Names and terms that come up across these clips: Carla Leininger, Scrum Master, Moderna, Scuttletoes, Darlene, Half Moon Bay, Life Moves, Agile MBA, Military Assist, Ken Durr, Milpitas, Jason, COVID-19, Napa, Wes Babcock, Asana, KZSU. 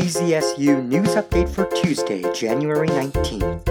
KZSU News Update for Tuesday, January 19th.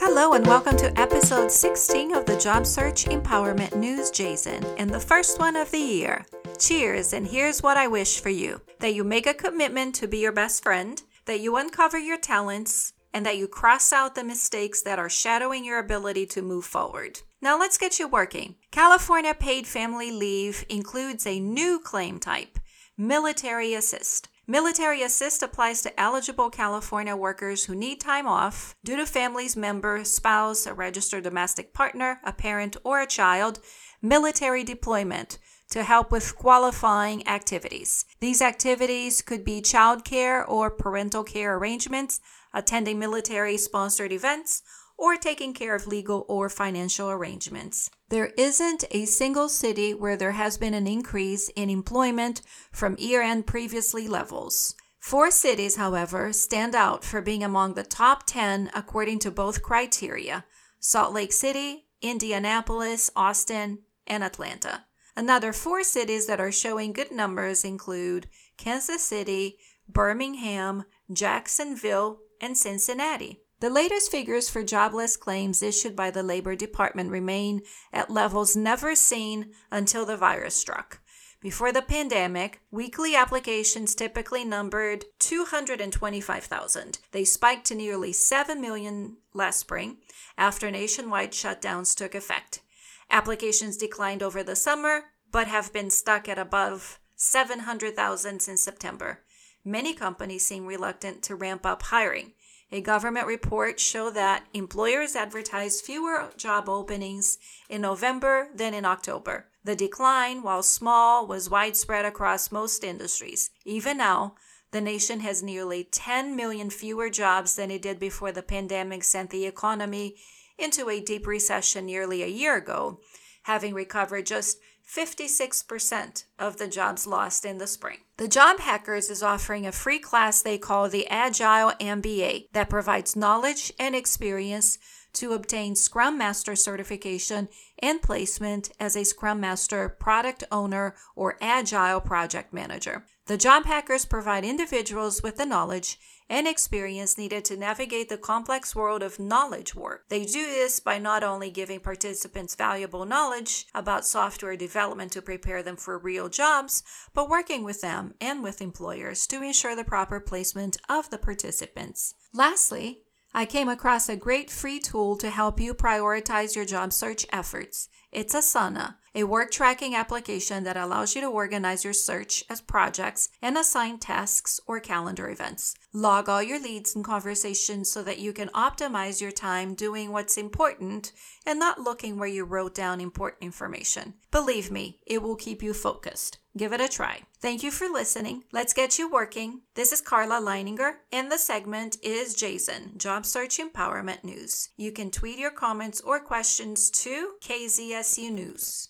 Hello and welcome to episode 16 of the Job Search Empowerment News Jason, and the first one of the year. Cheers, and here's what I wish for you: that you make a commitment to be your best friend, that you uncover your talents, and that you cross out the mistakes that are shadowing your ability to move forward. Now let's get you working. California paid family leave includes a new claim type, Military Assist. Military Assist applies to eligible California workers who need time off due to family's member, spouse, a registered domestic partner, a parent, or a child, military deployment to help with qualifying activities. These activities could be child care or parental care arrangements, attending military-sponsored events, or taking care of legal or financial arrangements. There isn't a single city where there has been an increase in employment from year-end previously levels. 4 cities, however, stand out for being among the top 10 according to both criteria: Salt Lake City, Indianapolis, Austin, and Atlanta. Another 4 cities that are showing good numbers include Kansas City, Birmingham, Jacksonville, and Cincinnati. The latest figures for jobless claims issued by the Labor Department remain at levels never seen until the virus struck. Before the pandemic, weekly applications typically numbered 225,000. They spiked to nearly 7 million last spring after nationwide shutdowns took effect. Applications declined over the summer, but have been stuck at above 700,000 since September. Many companies seem reluctant to ramp up hiring. A government report showed that employers advertised fewer job openings in November than in October. The decline, while small, was widespread across most industries. Even now, the nation has nearly 10 million fewer jobs than it did before the pandemic sent the economy into a deep recession nearly a year ago, having recovered just 56% of the jobs lost in the spring. The Job Hackers is offering a free class they call the Agile MBA that provides knowledge and experience to obtain Scrum Master certification and placement as a Scrum Master, product owner, or Agile project manager. The Job Hackers provide individuals with the knowledge and experience needed to navigate the complex world of knowledge work. They do this by not only giving participants valuable knowledge about software development to prepare them for real jobs, but working with them and with employers to ensure the proper placement of the participants. Lastly, I came across a great free tool to help you prioritize your job search efforts. It's Asana, a work tracking application that allows you to organize your search as projects and assign tasks or calendar events. Log all your leads and conversations so that you can optimize your time doing what's important and not looking where you wrote down important information. Believe me, it will keep you focused. Give it a try. Thank you for listening. Let's get you working. This is Carla Leininger, and the segment is Jason, Job Search Empowerment News. You can tweet your comments or questions to KZSU News.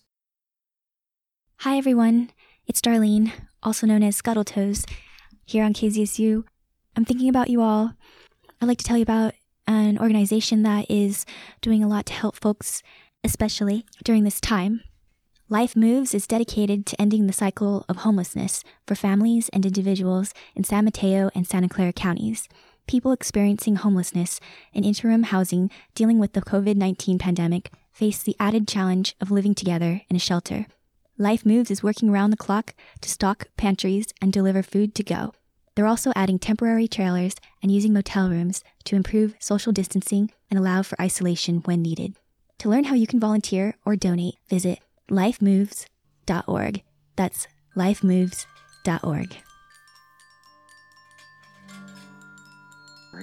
Hi everyone, it's Darlene, also known as Scuttletoes, here on KZSU. I'm thinking about you all. I'd like to tell you about an organization that is doing a lot to help folks, especially during this time. Life Moves is dedicated to ending the cycle of homelessness for families and individuals in San Mateo and Santa Clara counties. People experiencing homelessness and interim housing dealing with the COVID-19 pandemic face the added challenge of living together in a shelter. Life Moves is working around the clock to stock pantries and deliver food to go. They're also adding temporary trailers and using motel rooms to improve social distancing and allow for isolation when needed. To learn how you can volunteer or donate, visit lifemoves.org. That's lifemoves.org.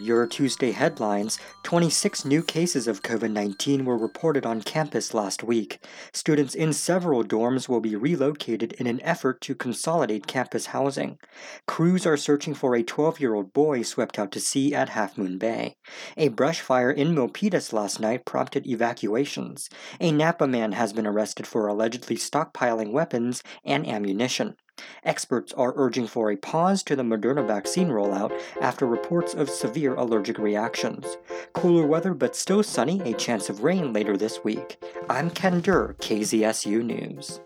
Your Tuesday headlines: 26 new cases of COVID-19 were reported on campus last week. Students in several dorms will be relocated in an effort to consolidate campus housing. Crews are searching for a 12-year-old boy swept out to sea at Half Moon Bay. A brush fire in Milpitas last night prompted evacuations. A Napa man has been arrested for allegedly stockpiling weapons and ammunition. Experts are urging for a pause to the Moderna vaccine rollout after reports of severe allergic reactions. Cooler weather but still sunny, a chance of rain later this week. I'm Ken Durr, KZSU News.